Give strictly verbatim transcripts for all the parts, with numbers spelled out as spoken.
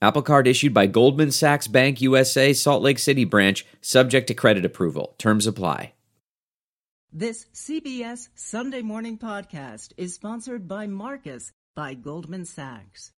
Apple Card issued by Goldman Sachs Bank U S A, Salt Lake City branch, subject to credit approval. Terms apply. This C B S Sunday Morning podcast is sponsored by Marcus by Goldman Sachs.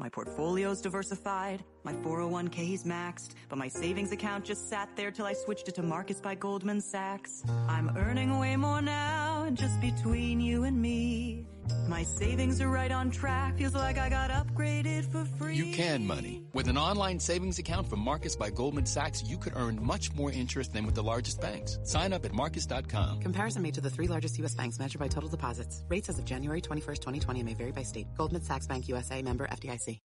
My portfolio's diversified, my four oh one k's maxed, but my savings account just sat there till I switched it to Marcus by Goldman Sachs. I'm earning way more now, and just between you and me, my savings are right on track, feels like I got upgraded for free. You can money. With an online savings account from Marcus by Goldman Sachs, you could earn much more interest than with the largest banks. Sign up at Marcus dot com. Comparison made to the three largest U S banks measured by total deposits. Rates as of January twenty-first, twenty twenty may vary by state. Goldman Sachs Bank U S A, member F D I C.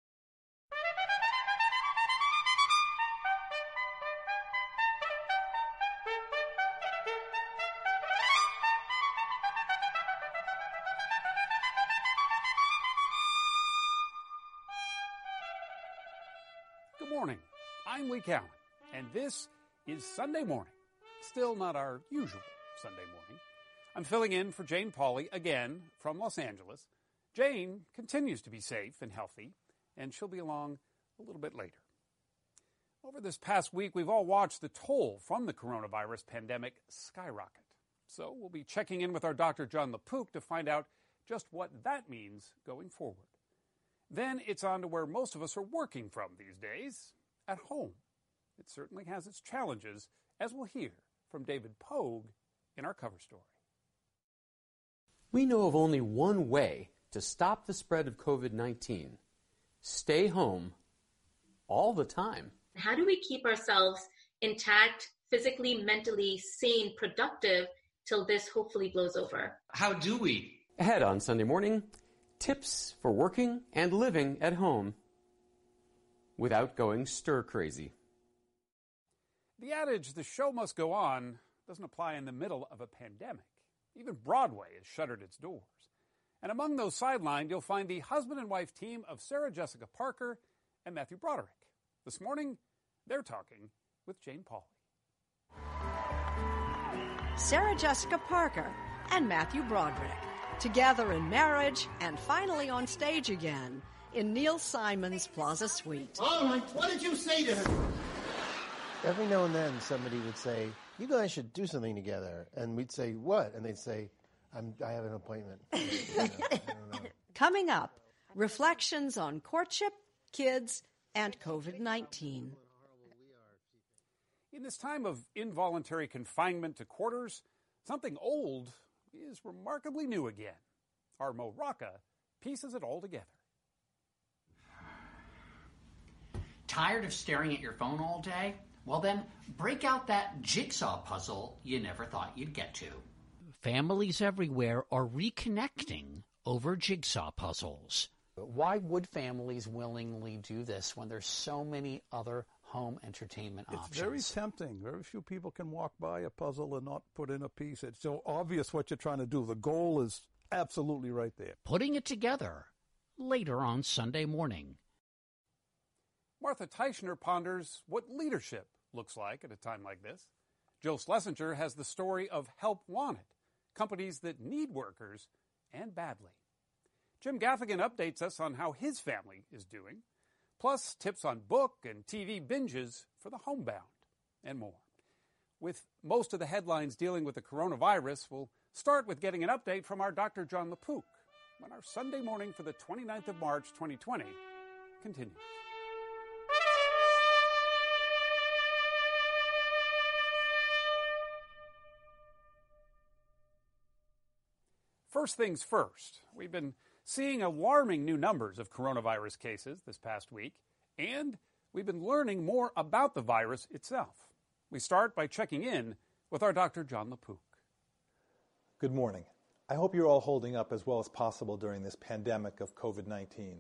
I'm Lee Cowan, and this is Sunday Morning. Still not our usual Sunday morning. I'm filling in for Jane Pauley again from Los Angeles. Jane continues to be safe and healthy, and she'll be along a little bit later. Over this past week, we've all watched the toll from the coronavirus pandemic skyrocket. So we'll be checking in with our Doctor John LaPook to find out just what that means going forward. Then it's on to where most of us are working from these days. At home. It certainly has its challenges, as we'll hear from David Pogue in our cover story. We know of only one way to stop the spread of COVID nineteen. Stay home all the time. How do we keep ourselves intact, physically, mentally, sane, productive, till this hopefully blows over? How do we? Ahead on Sunday Morning, tips for working and living at home without going stir-crazy. The adage, the show must go on, doesn't apply in the middle of a pandemic. Even Broadway has shuttered its doors. And among those sidelined, you'll find the husband and wife team of Sarah Jessica Parker and Matthew Broderick. This morning, they're talking with Jane Pauley. Sarah Jessica Parker and Matthew Broderick, together in marriage and finally on stage again, in Neil Simon's Plaza Suite. All right, what did you say to him? Every now and then somebody would say, you guys should do something together. And we'd say, what? And they'd say, I'm, I have an appointment. I don't know. Coming up, reflections on courtship, kids, and COVID nineteen. In this time of involuntary confinement to quarters, something old is remarkably new again. Our Mo Rocca pieces it all together. Tired of staring at your phone all day? Well then, break out that jigsaw puzzle you never thought you'd get to. Families everywhere are reconnecting over jigsaw puzzles. Why would families willingly do this when there's so many other home entertainment it's options? It's very tempting. Very few people can walk by a puzzle and not put in a piece. It's so obvious what you're trying to do. The goal is absolutely right there. Putting it together later on Sunday Morning. Martha Teichner ponders what leadership looks like at a time like this. Jill Schlesinger has the story of Help Wanted, companies that need workers, and badly. Jim Gaffigan updates us on how his family is doing, plus tips on book and T V binges for the homebound, and more. With most of the headlines dealing with the coronavirus, we'll start with getting an update from our Doctor John LaPook when our Sunday Morning for the twenty-ninth of March, twenty twenty continues. First things first, we've been seeing alarming new numbers of coronavirus cases this past week, and we've been learning more about the virus itself. We start by checking in with our Doctor John LaPook. Good morning. I hope you're all holding up as well as possible during this pandemic of COVID nineteen.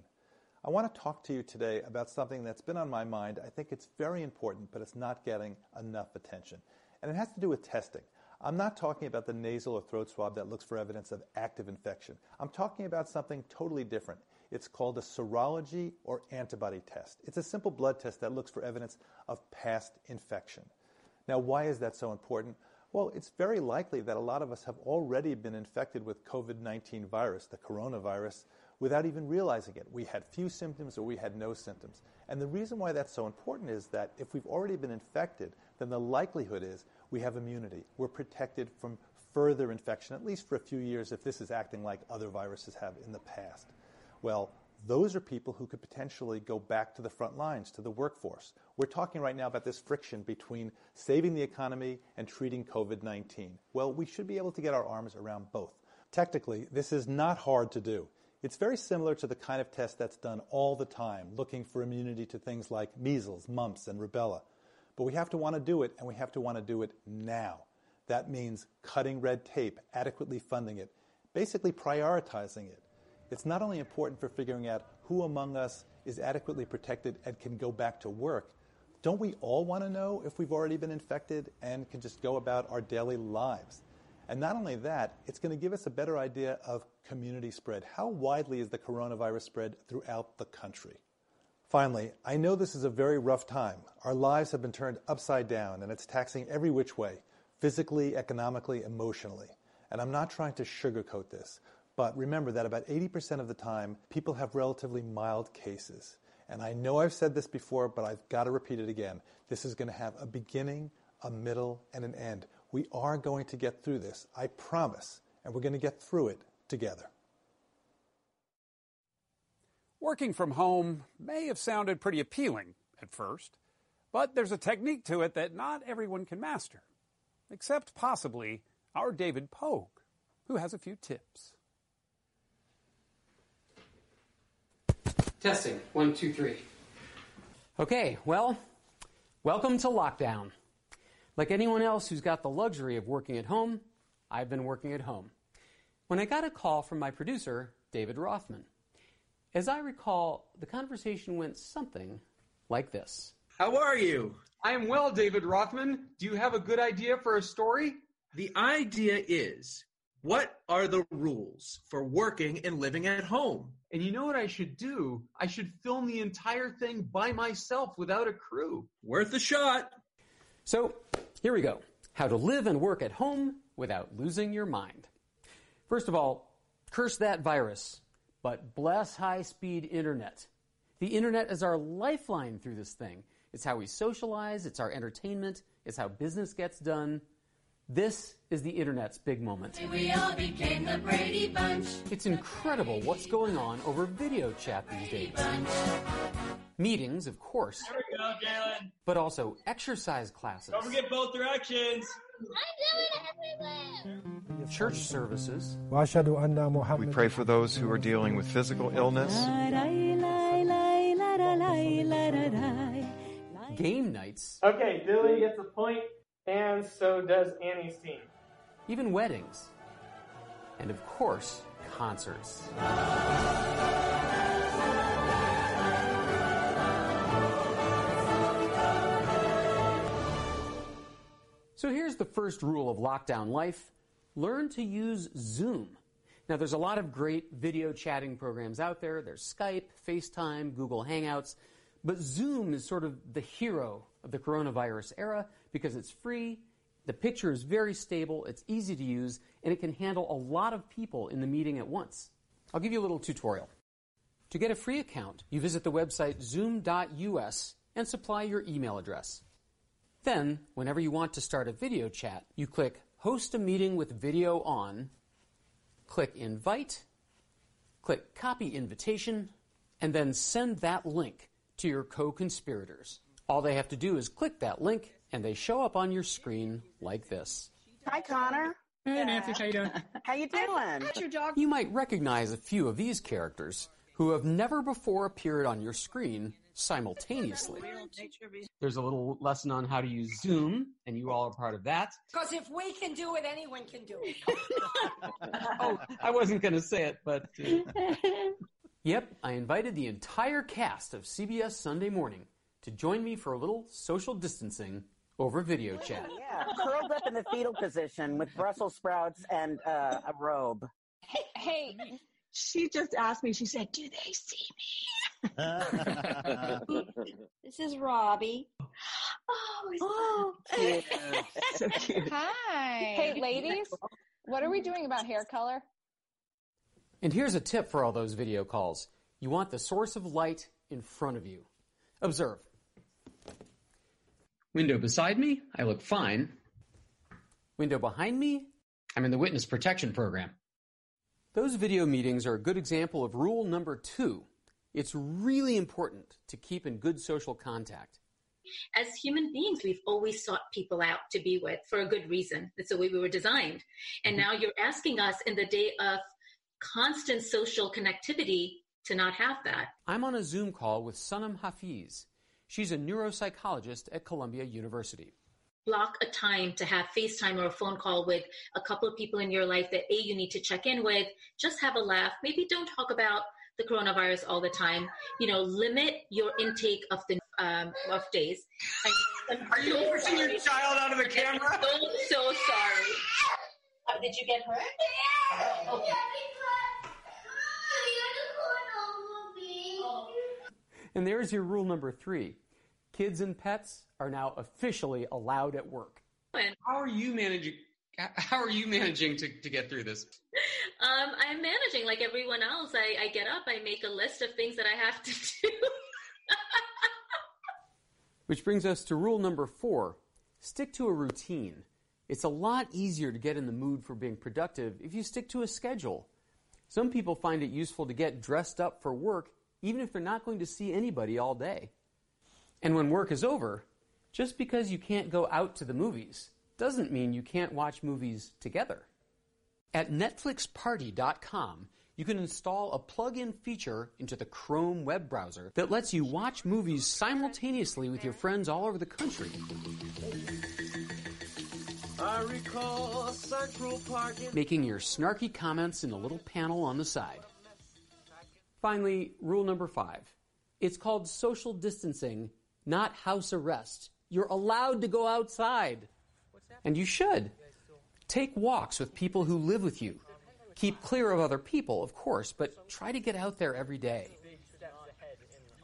I want to talk to you today about something that's been on my mind. I think it's very important, but it's not getting enough attention, and it has to do with testing. I'm not talking about the nasal or throat swab that looks for evidence of active infection. I'm talking about something totally different. It's called a serology or antibody test. It's a simple blood test that looks for evidence of past infection. Now, why is that so important? Well, it's very likely that a lot of us have already been infected with COVID nineteen virus, the coronavirus, without even realizing it. We had few symptoms or we had no symptoms. And the reason why that's so important is that if we've already been infected, then the likelihood is we have immunity. We're protected from further infection, at least for a few years, if this is acting like other viruses have in the past. Well, those are people who could potentially go back to the front lines, to the workforce. We're talking right now about this friction between saving the economy and treating COVID nineteen. Well, we should be able to get our arms around both. Technically, this is not hard to do. It's very similar to the kind of test that's done all the time, looking for immunity to things like measles, mumps, and rubella. But we have to want to do it, and we have to want to do it now. That means cutting red tape, adequately funding it, basically prioritizing it. It's not only important for figuring out who among us is adequately protected and can go back to work, don't we all want to know if we've already been infected and can just go about our daily lives? And not only that, it's going to give us a better idea of community spread. How widely is the coronavirus spread throughout the country? Finally, I know this is a very rough time. Our lives have been turned upside down, and it's taxing every which way, physically, economically, emotionally. And I'm not trying to sugarcoat this, but remember that about eighty percent of the time, people have relatively mild cases. And I know I've said this before, but I've got to repeat it again. This is going to have a beginning, a middle, and an end. We are going to get through this, I promise, and we're going to get through it together. Working from home may have sounded pretty appealing at first, but there's a technique to it that not everyone can master, except possibly our David Pogue, who has a few tips. Testing, one, two, three. Okay, well, welcome to lockdown. Like anyone else who's got the luxury of working at home, I've been working at home. When I got a call from my producer, David Rothman. As I recall, the conversation went something like this. How are you? I am well, David Rothman. Do you have a good idea for a story? The idea is, what are the rules for working and living at home? And you know what I should do? I should film the entire thing by myself without a crew. Worth a shot. So here we go. How to live and work at home without losing your mind. First of all, curse that virus, but bless high-speed internet. The internet is our lifeline through this thing. It's how we socialize. It's our entertainment. It's how business gets done. This is the internet's big moment. We all became the Brady Bunch. It's incredible what's going on over video chat these days. Meetings, of course. There we go, Jalen. But also exercise classes. Don't forget both directions. I'm doing everywhere. Church services. We pray for those who are dealing with physical illness. Game nights. Okay, Billy gets a point, and so does Annie's team. Even weddings. And of course, concerts. So here's the first rule of lockdown life. Learn to use Zoom. Now, there's a lot of great video chatting programs out there. There's Skype, FaceTime, Google Hangouts. But Zoom is sort of the hero of the coronavirus era because it's free, the picture is very stable, it's easy to use, and it can handle a lot of people in the meeting at once. I'll give you a little tutorial. To get a free account, you visit the website zoom dot u s and supply your email address. Then, whenever you want to start a video chat, you click Host a Meeting with Video On, click Invite, click Copy Invitation, and then send that link to your co-conspirators. All they have to do is click that link, and they show up on your screen like this. Hi, Connor. Hey, yeah. Nancy. How you doing? How you doing? How's your dog? You might recognize a few of these characters who have never before appeared on your screen simultaneously. There's a little lesson on how to use Zoom, and you all are part of that. Because if we can do it, anyone can do it. Oh, I wasn't going to say it, but... Uh... Yep, I invited the entire cast of C B S Sunday Morning to join me for a little social distancing over video chat. Yeah, curled up in the fetal position with Brussels sprouts and uh, a robe. Hey, hey, she just asked me, she said, do they see me? This is Robbie. Oh, it's oh, cute. So cute. Hi. Hey, ladies, what are we doing about hair color? And here's a tip for all those video calls. You want the source of light in front of you. Observe. Window beside me, I look fine. Window behind me, I'm in the witness protection program. Those video meetings are a good example of rule number two. It's really important to keep in good social contact. As human beings, we've always sought people out to be with for a good reason. It's the way we were designed. And mm-hmm. now you're asking us in the day of constant social connectivity to not have that. I'm on a Zoom call with Sanam Hafiz. She's a neuropsychologist at Columbia University. Block a time to have FaceTime or a phone call with a couple of people in your life that, A, you need to check in with, just have a laugh. Maybe don't talk about the coronavirus all the time. You know, limit your intake of the um, of days. I'm, I'm Are so you pushing your child out of the camera? I'm so, so sorry. Oh, did you get hurt? Yeah. Oh. And there's your rule number three. Kids and pets are now officially allowed at work. How are you managing How are you managing to, to get through this? Um, I'm managing like everyone else. I, I get up, I make a list of things that I have to do. Which brings us to rule number four. Stick to a routine. It's a lot easier to get in the mood for being productive if you stick to a schedule. Some people find it useful to get dressed up for work even if they're not going to see anybody all day. And when work is over, just because you can't go out to the movies doesn't mean you can't watch movies together. At Netflix Party dot com, you can install a plug-in feature into the Chrome web browser that lets you watch movies simultaneously with your friends all over the country. I recall Central Park, making your snarky comments in a little panel on the side. Finally, rule number five. It's called social distancing, not house arrest. You're allowed to go outside. And you should. Take walks with people who live with you. Keep clear of other people, of course, but try to get out there every day.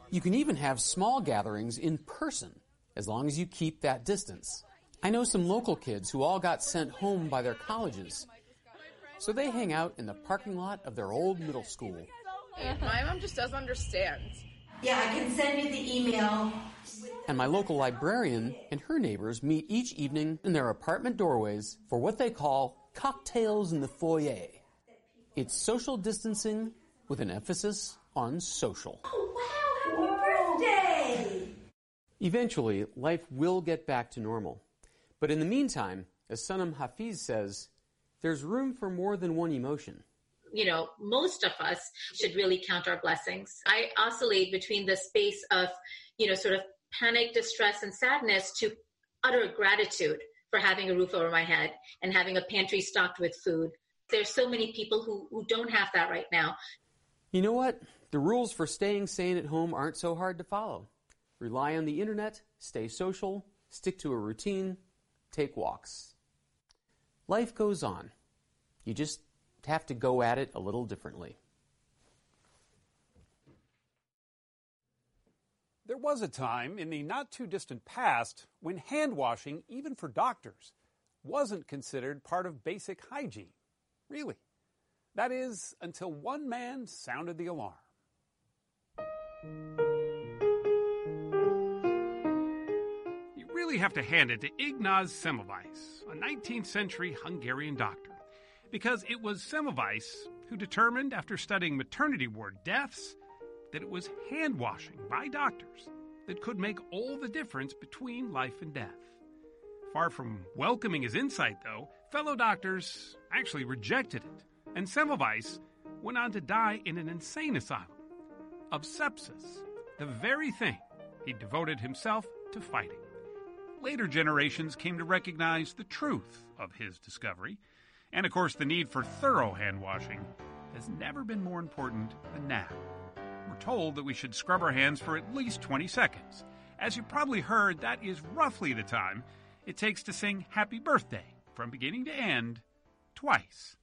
You can even have small gatherings in person, as long as you keep that distance. I know some local kids who all got sent home by their colleges, so they hang out in the parking lot of their old middle school. My mom just doesn't understand. Yeah, I can send you the email. And my local librarian and her neighbors meet each evening in their apartment doorways for what they call cocktails in the foyer. It's social distancing with an emphasis on social. Oh, wow, happy birthday! Eventually, life will get back to normal. But in the meantime, as Sanam Hafiz says, there's room for more than one emotion. You know, most of us should really count our blessings. I oscillate between the space of, you know, sort of panic, distress, and sadness to utter gratitude for having a roof over my head and having a pantry stocked with food. There's so many people who, who don't have that right now. You know what? The rules for staying sane at home aren't so hard to follow. Rely on the internet, stay social, stick to a routine, take walks. Life goes on. You just have to go at it a little differently. There was a time in the not-too-distant past when hand-washing, even for doctors, wasn't considered part of basic hygiene. Really. That is, until one man sounded the alarm. You really have to hand it to Ignaz Semmelweis, a nineteenth century Hungarian doctor. Because it was Semmelweis who determined, after studying maternity ward deaths, that it was hand-washing by doctors that could make all the difference between life and death. Far from welcoming his insight, though, fellow doctors actually rejected it, and Semmelweis went on to die in an insane asylum of sepsis, the very thing he devoted himself to fighting. Later generations came to recognize the truth of his discovery. And, of course, the need for thorough hand-washing has never been more important than now. We're told that we should scrub our hands for at least twenty seconds. As you probably heard, that is roughly the time it takes to sing Happy Birthday from beginning to end twice.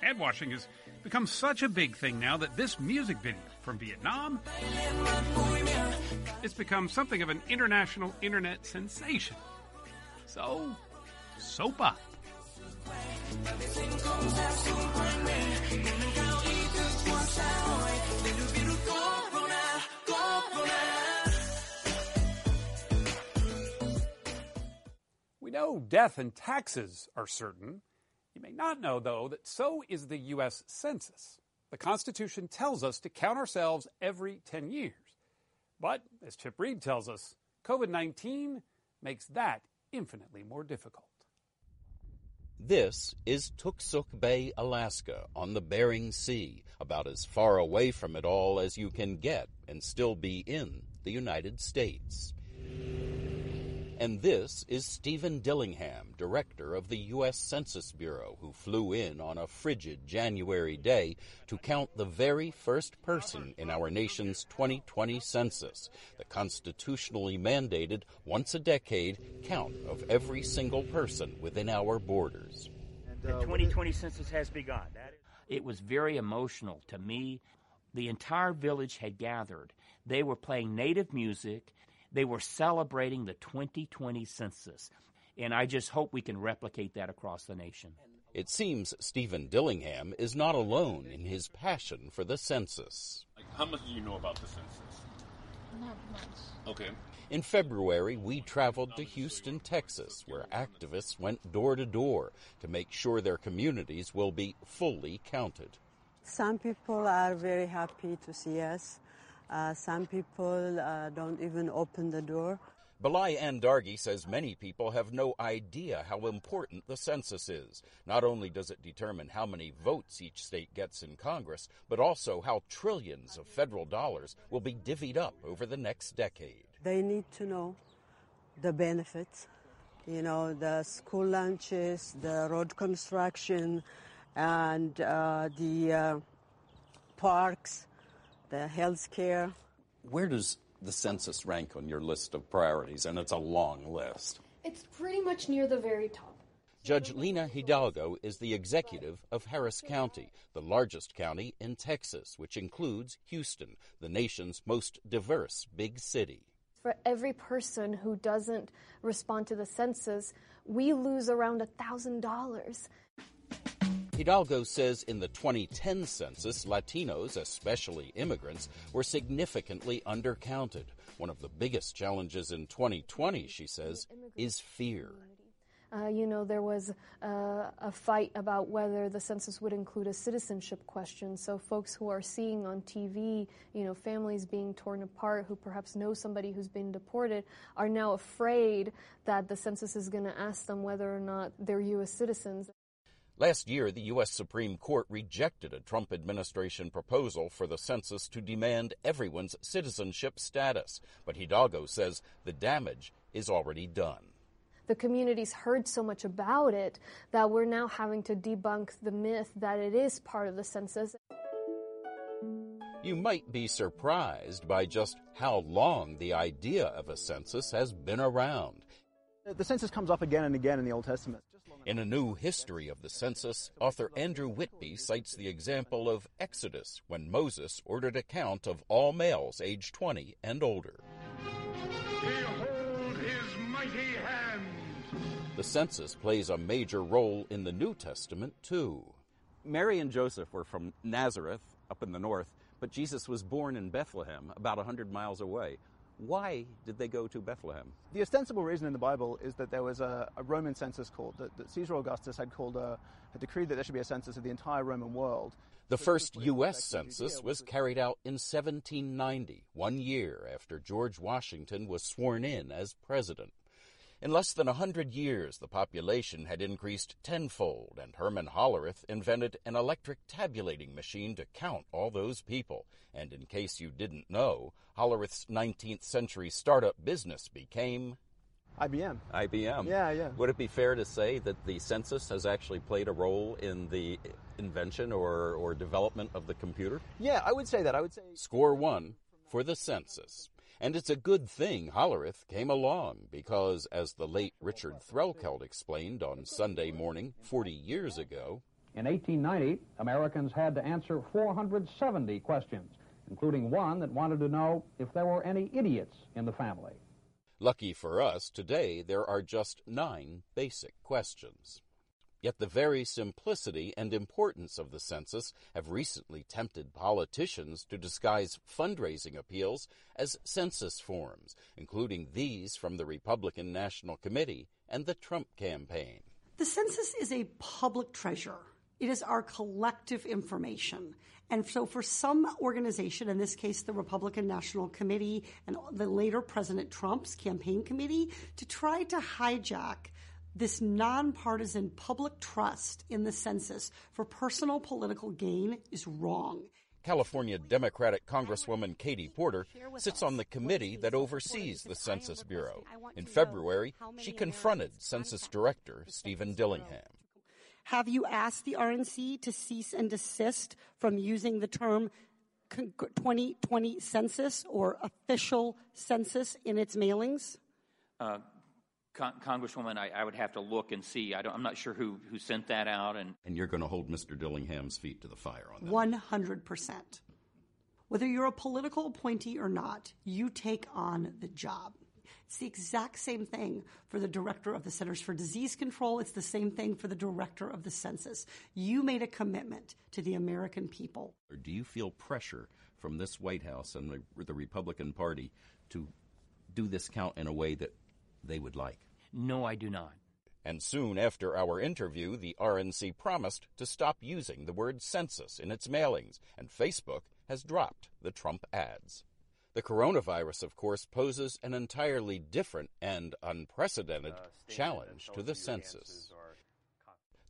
Hand-washing has become such a big thing now that this music video from Vietnam, it's become something of an international internet sensation. So, soap up. We know death and taxes are certain. You may not know, though, that so is the U S Census. The Constitution tells us to count ourselves every ten years. But, as Chip Reed tells us, COVID nineteen makes that infinitely more difficult. This is Tuksuk Bay, Alaska, on the Bering Sea, about as far away from it all as you can get and still be in the United States. And this is Stephen Dillingham, director of the U S Census Bureau, who flew in on a frigid January day to count the very first person in our nation's twenty twenty census, the constitutionally mandated, once a decade, count of every single person within our borders. The twenty twenty census has begun. It was very emotional to me. The entire village had gathered. They were playing native music. They were celebrating the twenty twenty census, and I just hope we can replicate that across the nation. It seems Stephen Dillingham is not alone in his passion for the census. Like, how much do you know about the census? Not much. Okay. In February, we traveled to Houston, Texas, where activists went door to door to make sure their communities will be fully counted. Some people are very happy to see us. Uh, some people uh, don't even open the door. Belay Andargi says many people have no idea how important the census is. Not only does it determine how many votes each state gets in Congress, but also how trillions of federal dollars will be divvied up over the next decade. They need to know the benefits, you know, the school lunches, the road construction, and uh, the uh, parks. The health care. Where does the census rank on your list of priorities? And it's a long list. It's pretty much near the very top. Judge Lena Hidalgo is the executive of Harris County, the largest county in Texas, which includes Houston, the nation's most diverse big city. For every person who doesn't respond to the census, we lose around one thousand dollars. Hidalgo says in the twenty ten census, Latinos, especially immigrants, were significantly undercounted. One of the biggest challenges in twenty twenty, she says, is fear. Uh, you know, there was uh, a fight about whether the census would include a citizenship question. So folks who are seeing on T V, you know, families being torn apart who perhaps know somebody who's been deported are now afraid that the census is going to ask them whether or not they're U S citizens. Last year, the U S Supreme Court rejected a Trump administration proposal for the census to demand everyone's citizenship status. But Hidalgo says the damage is already done. The community's heard so much about it that we're now having to debunk the myth that it is part of the census. You might be surprised by just how long the idea of a census has been around. The census comes up again and again in the Old Testament. In a new history of the census, author Andrew Whitby cites the example of Exodus, when Moses ordered a count of all males aged twenty and older. Behold his mighty hand. The census plays a major role in the New Testament, too. Mary and Joseph were from Nazareth, up in the north, but Jesus was born in Bethlehem, about one hundred miles away. Why did they go to Bethlehem? The ostensible reason in the Bible is that there was a, a Roman census called, that, that Caesar Augustus had called a, a decree that there should be a census of the entire Roman world. The first U S census was carried out in seventeen ninety, one year after George Washington was sworn in as president. In less than a hundred years, the population had increased tenfold, and Herman Hollerith invented an electric tabulating machine to count all those people. And in case you didn't know, Hollerith's nineteenth century startup business became... I B M. I B M. Yeah, yeah. Would it be fair to say that the census has actually played a role in the invention or, or development of the computer? Yeah, I would say that. I would say... Score one for the census. And it's a good thing Hollerith came along, because as the late Richard Threlkeld explained on Sunday Morning forty years ago, in eighteen ninety, Americans had to answer four hundred seventy questions, including one that wanted to know if there were any idiots in the family. Lucky for us, today there are just nine basic questions. Yet the very simplicity and importance of the census have recently tempted politicians to disguise fundraising appeals as census forms, including these from the Republican National Committee and the Trump campaign. The census is a public treasure. It is our collective information. And so for some organization, in this case the Republican National Committee and the later President Trump's campaign committee, to try to hijack this nonpartisan public trust in the census for personal political gain is wrong. California Democratic Congresswoman Katie Porter sits on the committee that oversees the Census Bureau. In February, she confronted Census Director Stephen Dillingham. Have you asked the R N C to cease and desist from using the term twenty twenty census or official census in its mailings? Uh Con- Congresswoman, I, I would have to look and see. I don't, I'm not sure who, who sent that out. And, and you're going to hold Mister Dillingham's feet to the fire on that? one hundred percent. Whether you're a political appointee or not, you take on the job. It's the exact same thing for the director of the Centers for Disease Control. It's the same thing for the director of the census. You made a commitment to the American people. Or do you feel pressure from this White House and the, the Republican Party to do this count in a way that they would like? No, I do not. And soon after our interview, the R N C promised to stop using the word census in its mailings, and Facebook has dropped the Trump ads. The coronavirus, of course, poses an entirely different and unprecedented uh, challenge to the census. Are...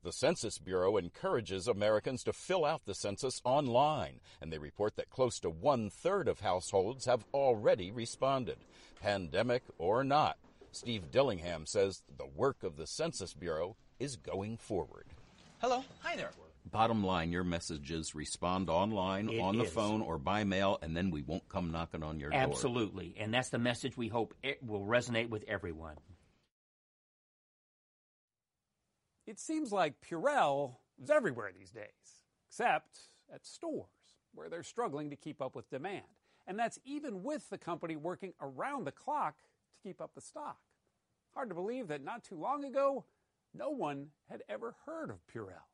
The Census Bureau encourages Americans to fill out the census online, and they report that close to one-third of households have already responded, pandemic or not. Steve Dillingham says the work of the Census Bureau is going forward. Hello. Hi there. Bottom line, your messages respond online, it on the is. phone, or by mail, and then we won't come knocking on your Absolutely. door. Absolutely. And that's the message we hope it will resonate with everyone. It seems like Purell is everywhere these days, except at stores, where they're struggling to keep up with demand. And that's even with the company working around the clock to keep up the stock. Hard to believe that not too long ago, no one had ever heard of Purell.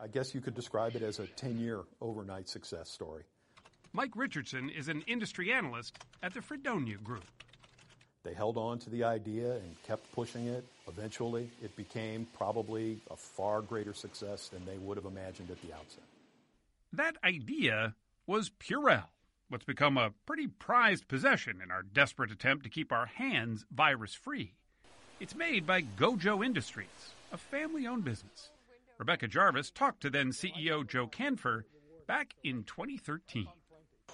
I guess you could describe it as a ten-year overnight success story. Mike Richardson is an industry analyst at the Fredonia Group. They held on to the idea and kept pushing it. Eventually, it became probably a far greater success than they would have imagined at the outset. That idea was Purell, what's become a pretty prized possession in our desperate attempt to keep our hands virus-free. It's made by Gojo Industries, a family-owned business. Rebecca Jarvis talked to then-C E O Joe Canfer back in twenty thirteen.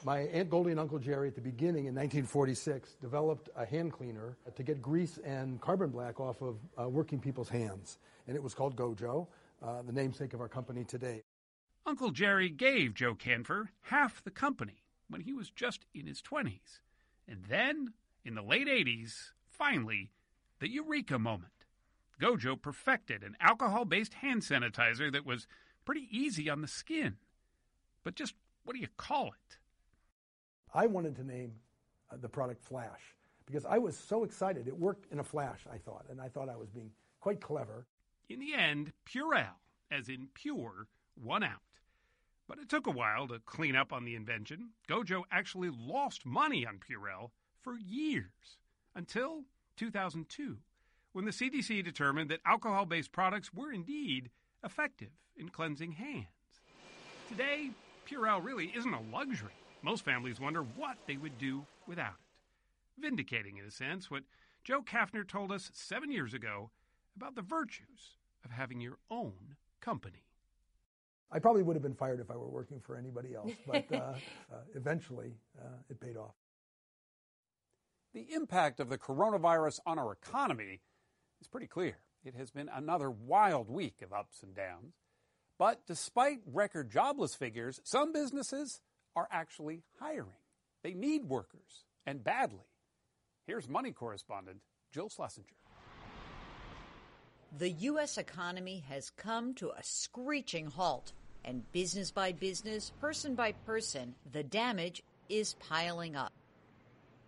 My Aunt Goldie and Uncle Jerry at the beginning in nineteen forty-six developed a hand cleaner to get grease and carbon black off of uh, working people's hands, and it was called Gojo, uh, the namesake of our company today. Uncle Jerry gave Joe Canfer half the company when he was just in his twenties. And then, in the late eighties, finally, the eureka moment. Gojo perfected an alcohol-based hand sanitizer that was pretty easy on the skin. But just, what do you call it? I wanted to name uh, the product Flash, because I was so excited. It worked in a flash, I thought, and I thought I was being quite clever. In the end, Purell, as in pure, won out. But it took a while to clean up on the invention. Gojo actually lost money on Purell for years, until two thousand two, when the C D C determined that alcohol-based products were indeed effective in cleansing hands. Today, Purell really isn't a luxury. Most families wonder what they would do without it, vindicating, in a sense, what Joe Kaffner told us seven years ago about the virtues of having your own company. I probably would have been fired if I were working for anybody else, but uh, uh, eventually uh, it paid off. The impact of the coronavirus on our economy is pretty clear. It has been another wild week of ups and downs. But despite record jobless figures, some businesses are actually hiring. They need workers, and badly. Here's Money correspondent Jill Schlesinger. The U S economy has come to a screeching halt, and business by business, person by person, the damage is piling up.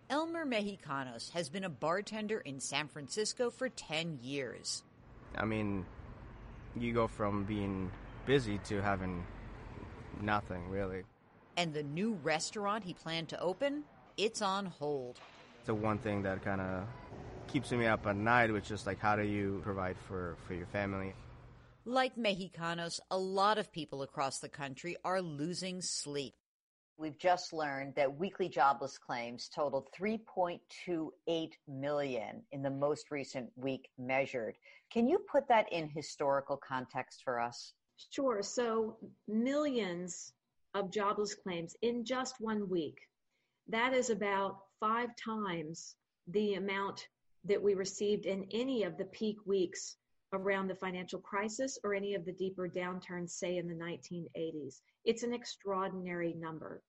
Elmer Mexicanos has been a bartender in San Francisco for ten years. I mean, you go from being busy to having nothing, really. And the new restaurant he planned to open, it's on hold. The one thing that kind of keeps me up at night, which is like, how do you provide for, for your family? Like Mexicanos, a lot of people across the country are losing sleep. We've just learned that weekly jobless claims totaled three point two eight million in the most recent week measured. Can you put that in historical context for us? Sure. So millions of jobless claims in just one week. That is about five times the amount that we received in any of the peak weeks around the financial crisis or any of the deeper downturns, say in the nineteen eighties. It's an extraordinary number.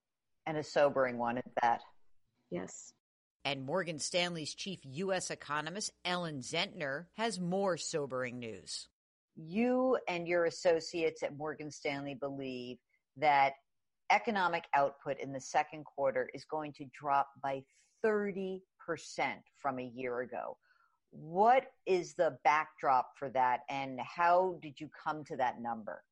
And a sobering one at that. Yes. And Morgan Stanley's chief U S economist, Ellen Zentner, has more sobering news. You and your associates at Morgan Stanley believe that economic output in the second quarter is going to drop by thirty percent from a year ago. What is the backdrop for that, and how did you come to that number?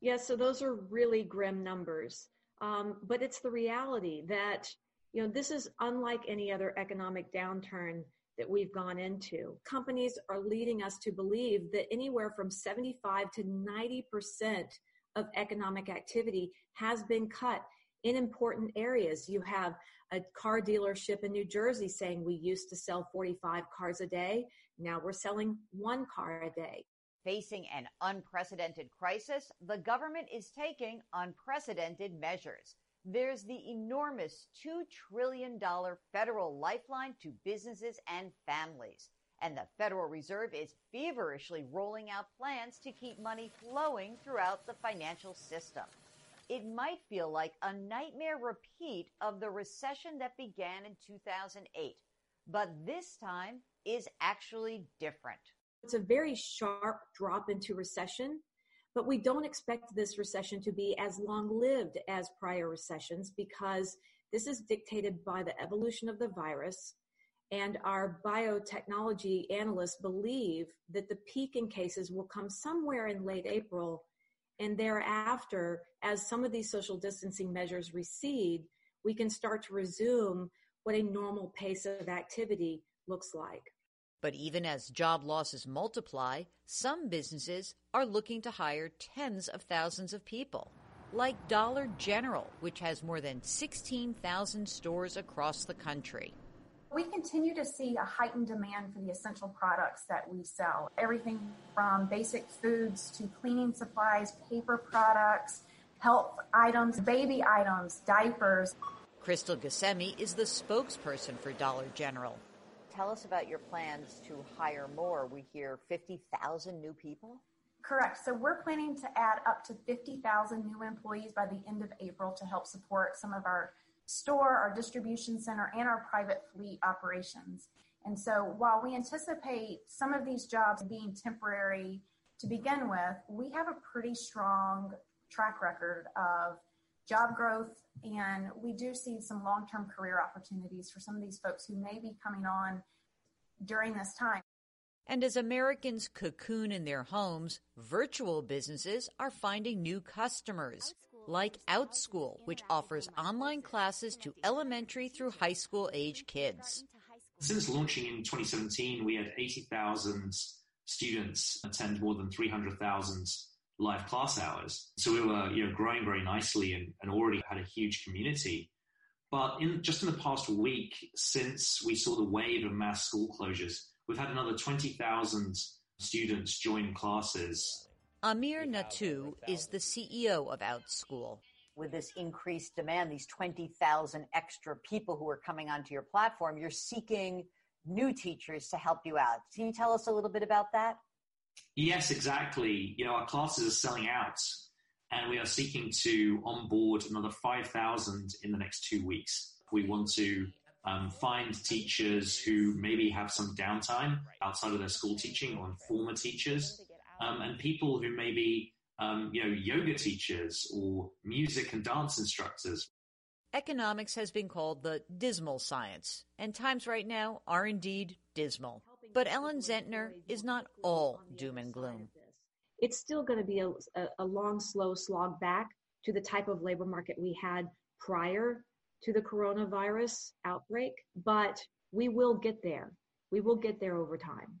Yes, yeah, so those are really grim numbers, um, but it's the reality that, you know, this is unlike any other economic downturn that we've gone into. Companies are leading us to believe that anywhere from seventy-five to ninety percent of economic activity has been cut in important areas. You have a car dealership in New Jersey saying we used to sell forty-five cars a day. Now we're selling one car a day. Facing an unprecedented crisis, the government is taking unprecedented measures. There's the enormous two trillion dollars federal lifeline to businesses and families. And the Federal Reserve is feverishly rolling out plans to keep money flowing throughout the financial system. It might feel like a nightmare repeat of the recession that began in two thousand eight, but this time is actually different. It's a very sharp drop into recession, but we don't expect this recession to be as long-lived as prior recessions because this is dictated by the evolution of the virus. And our biotechnology analysts believe that the peak in cases will come somewhere in late April. And thereafter, as some of these social distancing measures recede, we can start to resume what a normal pace of activity looks like. But even as job losses multiply, some businesses are looking to hire tens of thousands of people, like Dollar General, which has more than sixteen thousand stores across the country. We continue to see a heightened demand for the essential products that we sell. Everything from basic foods to cleaning supplies, paper products, health items, baby items, diapers. Crystal Gassemi is the spokesperson for Dollar General. Tell us about your plans to hire more. We hear fifty thousand new people? Correct. So we're planning to add up to fifty thousand new employees by the end of April to help support some of our store, our distribution center, and our private fleet operations. And so while we anticipate some of these jobs being temporary to begin with, we have a pretty strong track record of job growth, and we do see some long-term career opportunities for some of these folks who may be coming on during this time. And as Americans cocoon in their homes, virtual businesses are finding new customers, like OutSchool, which offers online classes to elementary through high school age kids. Since launching in twenty seventeen, we had eighty thousand students attend more than three hundred thousand live class hours. So we were, you know, growing very nicely and, and already had a huge community. But in just in the past week, since we saw the wave of mass school closures, we've had another twenty thousand students join classes. Amir Natu is the C E O of OutSchool. With this increased demand, these twenty thousand extra people who are coming onto your platform, you're seeking new teachers to help you out. Can you tell us a little bit about that? Yes, exactly. You know, our classes are selling out. and we are seeking to onboard another five thousand in the next two weeks. We want to um, find teachers who maybe have some downtime outside of their school teaching, or former teachers, um, and people who maybe, um, you know, yoga teachers or music and dance instructors. Economics has been called the dismal science, and times right now are indeed dismal. But Ellen Zentner is not all doom and gloom. It's still going to be a, a long, slow slog back to the type of labor market we had prior to the coronavirus outbreak, but we will get there. We will get there over time.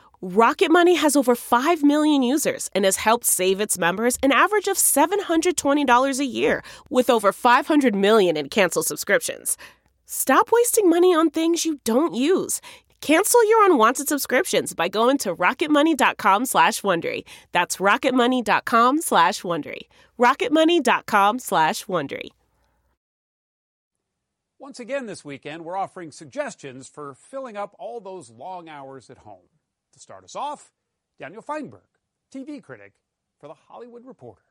Rocket Money has over five million users and has helped save its members an average of seven hundred twenty dollars a year, with over five hundred million in canceled subscriptions. Stop wasting money on things you don't use. Cancel your unwanted subscriptions by going to rocketmoney.com slash Wondery. That's rocketmoney.com slash Wondery. rocketmoney.com slash Wondery. Once again this weekend, we're offering suggestions for filling up all those long hours at home. To start us off, Daniel Feinberg, T V critic for The Hollywood Reporter.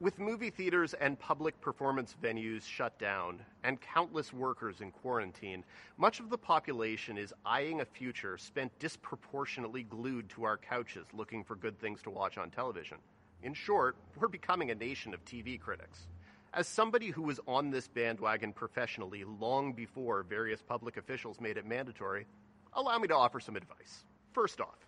With movie theaters and public performance venues shut down and countless workers in quarantine, much of the population is eyeing a future spent disproportionately glued to our couches looking for good things to watch on television. In short, we're becoming a nation of T V critics. As somebody who was on this bandwagon professionally long before various public officials made it mandatory, allow me to offer some advice. First off,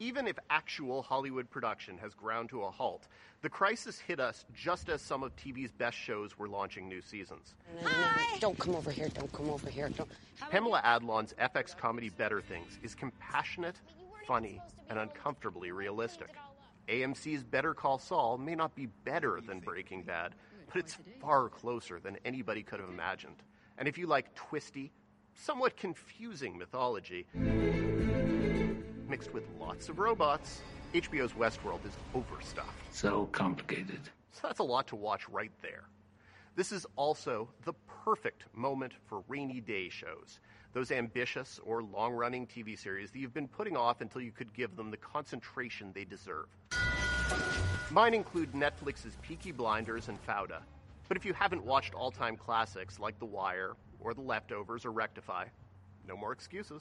even if actual Hollywood production has ground to a halt, the crisis hit us just as some of T V's best shows were launching new seasons. Hi. Don't come over here, don't come over here. Don't. Pamela Adlon's F X comedy Better Things is compassionate, funny, and uncomfortably realistic. A M C's Better Call Saul may not be better than Breaking Bad, but it's far closer than anybody could have imagined. And if you like twisty, somewhat confusing mythology mixed with lots of robots, H B O's Westworld is overstuffed. So complicated. So that's a lot to watch right there. This is also the perfect moment for rainy day shows, those ambitious or long-running T V series that you've been putting off until you could give them the concentration they deserve. Mine include Netflix's Peaky Blinders and Fauda, but if you haven't watched all-time classics like The Wire or The Leftovers or Rectify, no more excuses.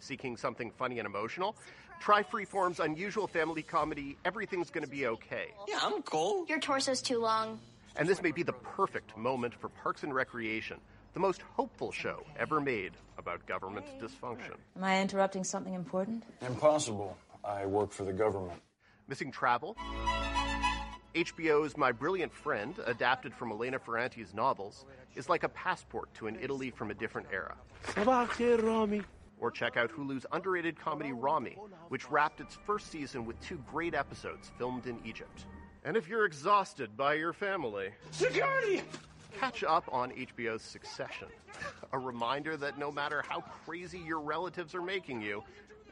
Seeking something funny and emotional? Try Freeform's unusual family comedy, Everything's Gonna Be Okay. Yeah, I'm cool. Your torso's too long. And this may be the perfect moment for Parks and Recreation, the most hopeful show ever made about government dysfunction. Am I interrupting something important? Impossible. I work for the government. Missing travel? H B O's My Brilliant Friend, adapted from Elena Ferranti's novels, is like a passport to an Italy from a different era. Or check out Hulu's underrated comedy Rami, which wrapped its first season with two great episodes filmed in Egypt. And if you're exhausted by your family, security! Catch up on H B O's Succession, a reminder that no matter how crazy your relatives are making you,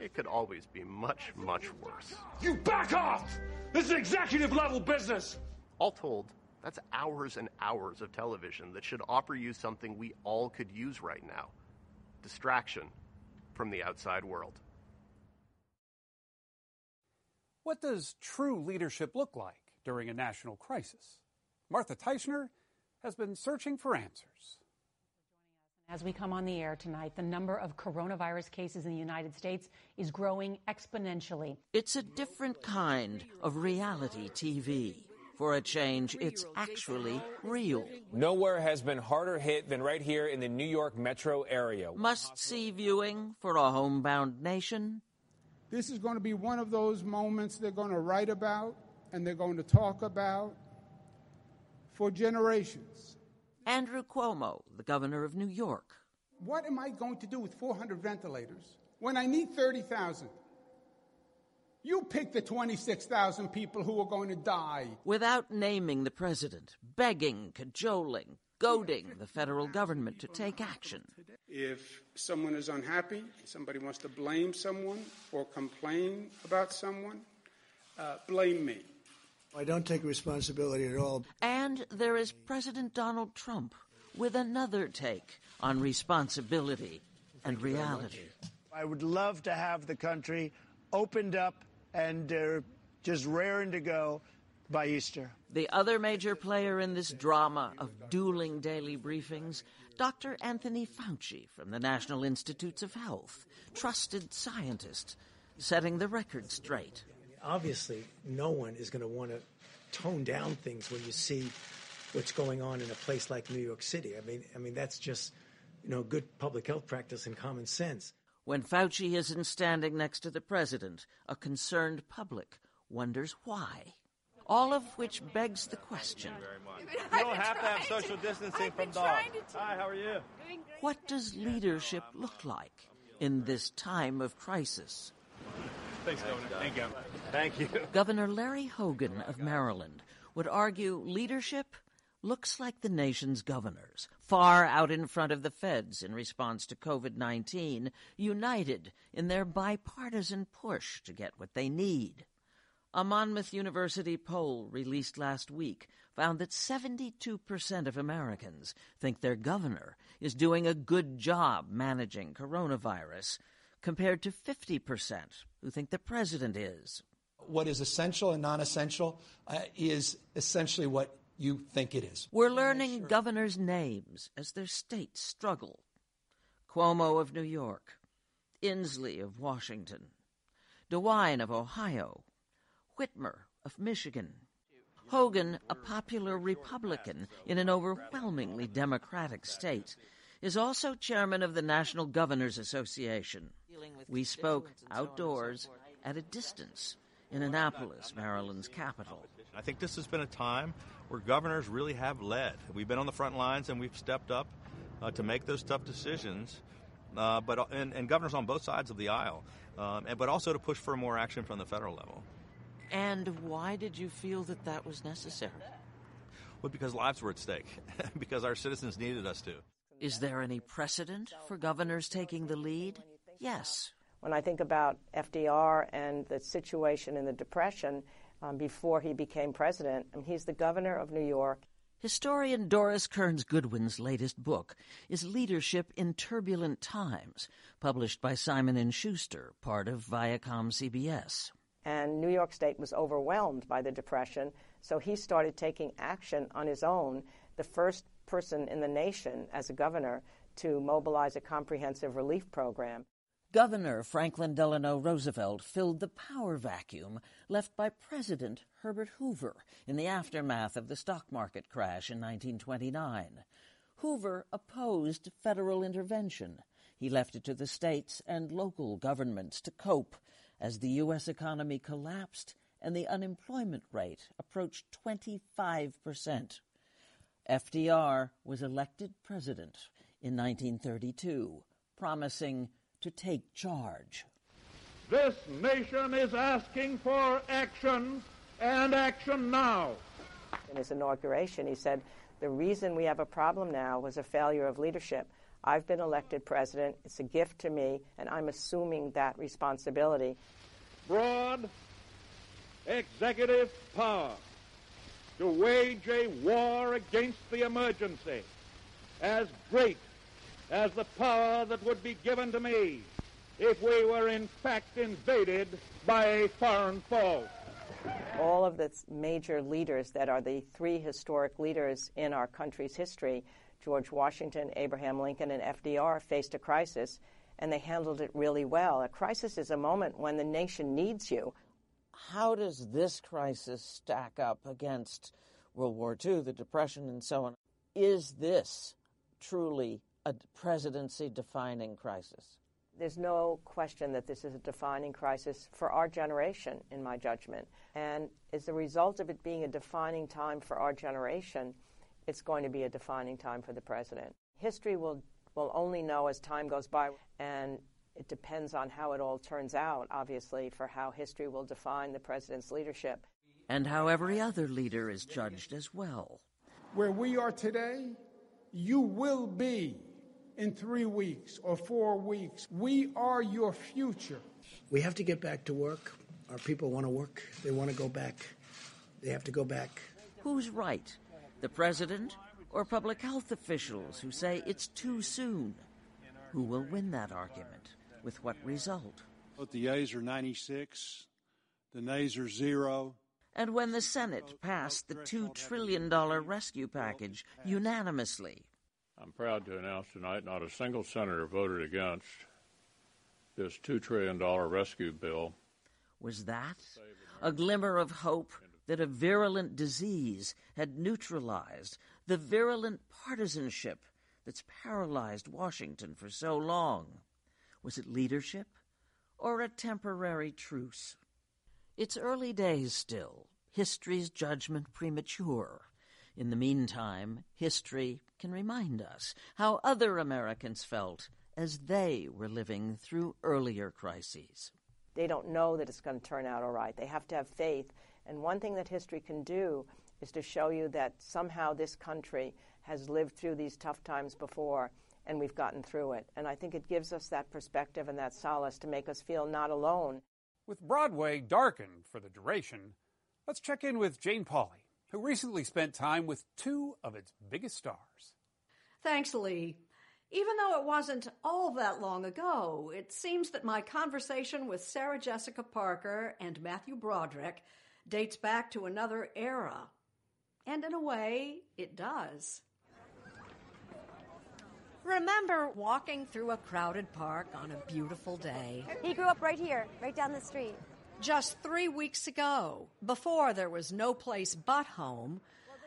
it could always be much, much worse. You back off! This is executive level business! All told, that's hours and hours of television that should offer you something we all could use right now. Distraction from the outside world. What does true leadership look like during a national crisis? Martha Teichner has been searching for answers. As we come on the air tonight, the number of coronavirus cases in the United States is growing exponentially. It's a different kind of reality T V. For a change, it's actually real. Nowhere has been harder hit than right here in the New York metro area. Must-see viewing for a homebound nation. This is going to be one of those moments they're going to write about and they're going to talk about for generations. Andrew Cuomo, the governor of New York. What am I going to do with four hundred ventilators when I need thirty thousand? You pick the twenty-six thousand people who are going to die. Without naming the president, begging, cajoling, goading the federal government to take action. If someone is unhappy, somebody wants to blame someone or complain about someone, uh, blame me. I don't take responsibility at all. And there is President Donald Trump with another take on responsibility and reality. I would love to have the country opened up and uh, just raring to go by Easter. The other major player in this drama of dueling daily briefings, Doctor Anthony Fauci from the National Institutes of Health, trusted scientist, setting the record straight. Obviously, no one is going to want to tone down things when you see what's going on in a place like New York City. I mean, I mean that's just, you know, good public health practice and common sense. When Fauci isn't standing next to the president, a concerned public wonders why. All of which begs the question. Thank you very much. You don't have to have social distancing from dogs. Hi, how are you? What does leadership look like in this time of crisis? Thanks, Governor. Thank you. Thank you. Governor Larry Hogan of Maryland would argue leadership looks like the nation's governors, far out in front of the feds in response to COVID nineteen, united in their bipartisan push to get what they need. A Monmouth University poll released last week found that seventy-two percent of Americans think their governor is doing a good job managing coronavirus, compared to fifty percent who think the president is. What is essential and non-essential uh, is essentially what you think it is. We're learning sure. governors' names as their states struggle. Cuomo of New York, Inslee of Washington, DeWine of Ohio, Whitmer of Michigan. Hogan, a popular Republican in an overwhelmingly Democratic state, is also chairman of the National Governors Association. We spoke outdoors at a distance in Annapolis, Maryland's capital. I think this has been a time where governors really have led. We've been on the front lines and we've stepped up uh, to make those tough decisions. Uh, but and, and governors on both sides of the aisle, um, and, but also to push for more action from the federal level. And why did you feel that that was necessary? Well, because lives were at stake, because our citizens needed us to. Is there any precedent for governors taking the lead? Yes. When I think about F D R and the situation in the Depression um, before he became president, and he's the governor of New York. Historian Doris Kearns Goodwin's latest book is Leadership in Turbulent Times, published by Simon and Schuster, part of Viacom C B S. And New York State was overwhelmed by the Depression, so he started taking action on his own, the first person in the nation as a governor to mobilize a comprehensive relief program. Governor Franklin Delano Roosevelt filled the power vacuum left by President Herbert Hoover in the aftermath of the stock market crash in nineteen twenty-nine. Hoover opposed federal intervention. He left it to the states and local governments to cope as the U S economy collapsed and the unemployment rate approached twenty-five percent. F D R was elected president in nineteen thirty-two, promising to take charge. This nation is asking for action, and action now. In his inauguration, he said, "The reason we have a problem now was a failure of leadership. I've been elected president, it's a gift to me, and I'm assuming that responsibility." Broad executive power to wage a war against the emergency as great as the power that would be given to me if we were in fact invaded by a foreign foe. All of the major leaders that are the three historic leaders in our country's history, George Washington, Abraham Lincoln, and F D R, faced a crisis, and they handled it really well. A crisis is a moment when the nation needs you. How does this crisis stack up against World War Two, the Depression, and so on? Is this truly a presidency-defining crisis? There's no question that this is a defining crisis for our generation, in my judgment. And as a result of it being a defining time for our generation, it's going to be a defining time for the president. History will, will only know as time goes by, and it depends on how it all turns out, obviously, for how history will define the president's leadership. And how every other leader is judged as well. Where we are today, you will be in three weeks or four weeks. We are your future. We have to get back to work. Our people want to work. They want to go back. They have to go back. Who's right, the president or public health officials who say it's too soon? Who will win that argument? With what result? But the yeas are ninety-six, the nays are zero. And when the Senate passed the two trillion dollars rescue package unanimously. I'm proud to announce tonight not a single senator voted against this two trillion dollars rescue bill. Was that a glimmer of hope that a virulent disease had neutralized the virulent partisanship that's paralyzed Washington for so long? Was it leadership or a temporary truce? It's early days still, history's judgment premature. In the meantime, history can remind us how other Americans felt as they were living through earlier crises. They don't know that it's going to turn out all right. They have to have faith. And one thing that history can do is to show you that somehow this country has lived through these tough times before, and we've gotten through it. And I think it gives us that perspective and that solace to make us feel not alone. With Broadway darkened for the duration, let's check in with Jane Pauley, who recently spent time with two of its biggest stars. Thanks, Lee. Even though it wasn't all that long ago, it seems that my conversation with Sarah Jessica Parker and Matthew Broderick dates back to another era. And in a way, it does. Remember walking through a crowded park on a beautiful day. He grew up right here, right down the street. Just three weeks ago, before there was no place but home,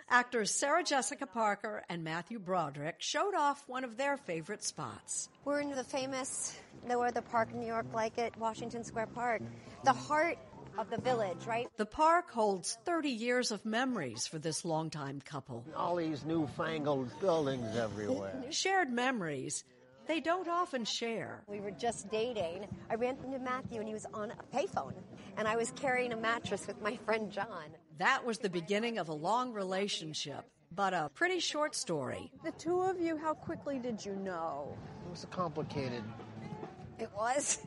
actors Sarah Jessica Parker and Matthew Broderick showed off one of their favorite spots. We're in the famous, no other park in New York like it, Washington Square Park. The heart of the village, right? The park holds thirty years of memories for this longtime couple. All these newfangled buildings everywhere. Shared memories they don't often share. We were just dating. I ran into Matthew and he was on a payphone, and I was carrying a mattress with my friend John. That was the beginning of a long relationship, but a pretty short story. The two of you, how quickly did you know? It was complicated. It was?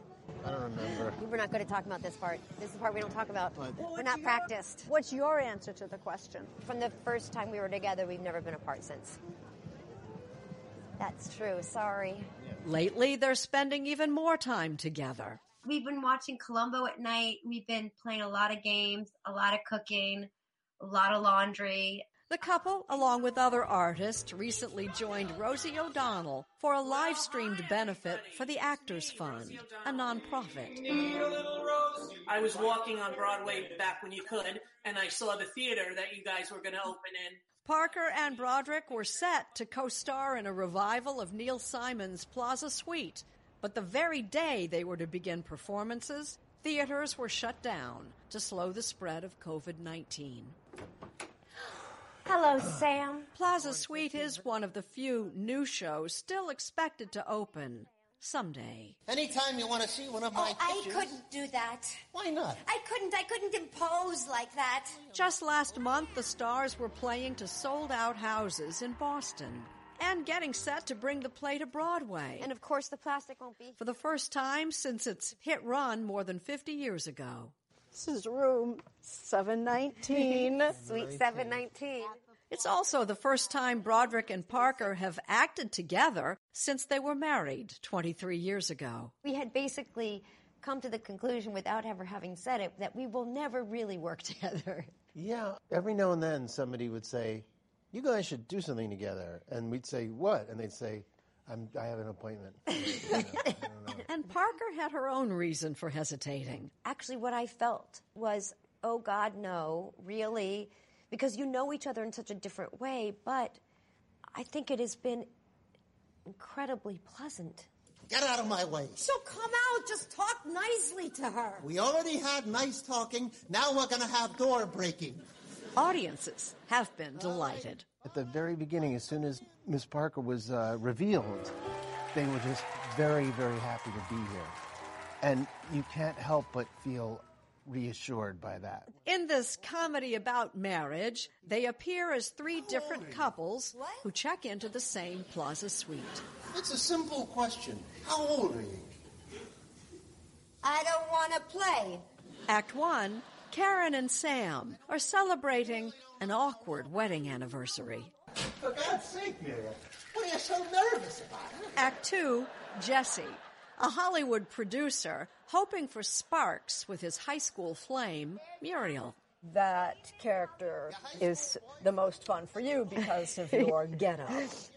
I don't remember. We're not going to talk about this part. This is the part we don't talk about. But we're not practiced. What's your answer to the question? From the first time we were together, we've never been apart since. That's true. Sorry. Lately, they're spending even more time together. We've been watching Columbo at night. We've been playing a lot of games, a lot of cooking, a lot of laundry. The couple, along with other artists, recently joined Rosie O'Donnell for a live-streamed benefit for the Actors Fund, a nonprofit. I was walking on Broadway back when you could, and I saw the theater that you guys were going to open in. Parker and Broderick were set to co-star in a revival of Neil Simon's Plaza Suite, but the very day they were to begin performances, theaters were shut down to slow the spread of COVID nineteen. Hello, Sam. Plaza Suite is one of the few new shows still expected to open someday. Anytime you want to see one of my oh, pictures. I couldn't do that. Why not? I couldn't. I couldn't impose like that. Just last month, the stars were playing to sold-out houses in Boston and getting set to bring the play to Broadway. And, of course, the plastic won't be. For the first time since its hit run more than fifty years ago. This is room seven nineteen. Suite seven nineteen. It's also the first time Broderick and Parker have acted together since they were married twenty-three years ago. We had basically come to the conclusion, without ever having said it, that we will never really work together. Yeah. Every now and then somebody would say, you guys should do something together. And we'd say, what? And they'd say, I'm, I have an appointment. I don't know. And Parker had her own reason for hesitating. Actually, what I felt was, oh, God, no, really, because you know each other in such a different way, but I think it has been incredibly pleasant. Get out of my way. She'll come out. Just talk nicely to her. We already had nice talking. Now we're going to have door breaking. Audiences have been delighted. At the very beginning, as soon as Miss Parker was uh, revealed, they were just very, very happy to be here. And you can't help but feel reassured by that. In this comedy about marriage, they appear as three different couples what? who check into the same Plaza Suite. It's a simple question. How old are you? I don't want to play. Act one, Karen and Sam are celebrating an awkward wedding anniversary. For God's sake, Miriam, what are you so nervous about? Act two, Jesse, a Hollywood producer hoping for sparks with his high school flame, Muriel. That character is the most fun for you because of your get-up.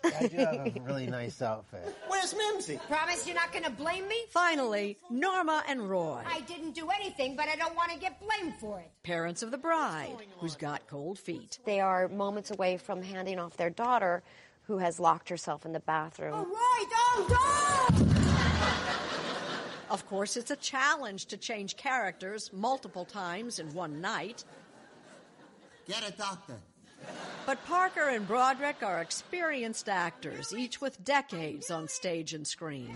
I do have a really nice outfit. Where's Mimsy? Promise you're not going to blame me? Finally, Norma and Roy. I didn't do anything, but I don't want to get blamed for it. Parents of the bride, who's got cold feet. They are moments away from handing off their daughter, who has locked herself in the bathroom. Oh, Roy, don't, don't! Of course, it's a challenge to change characters multiple times in one night. Get a doctor. But Parker and Broderick are experienced actors, each with decades on stage and screen.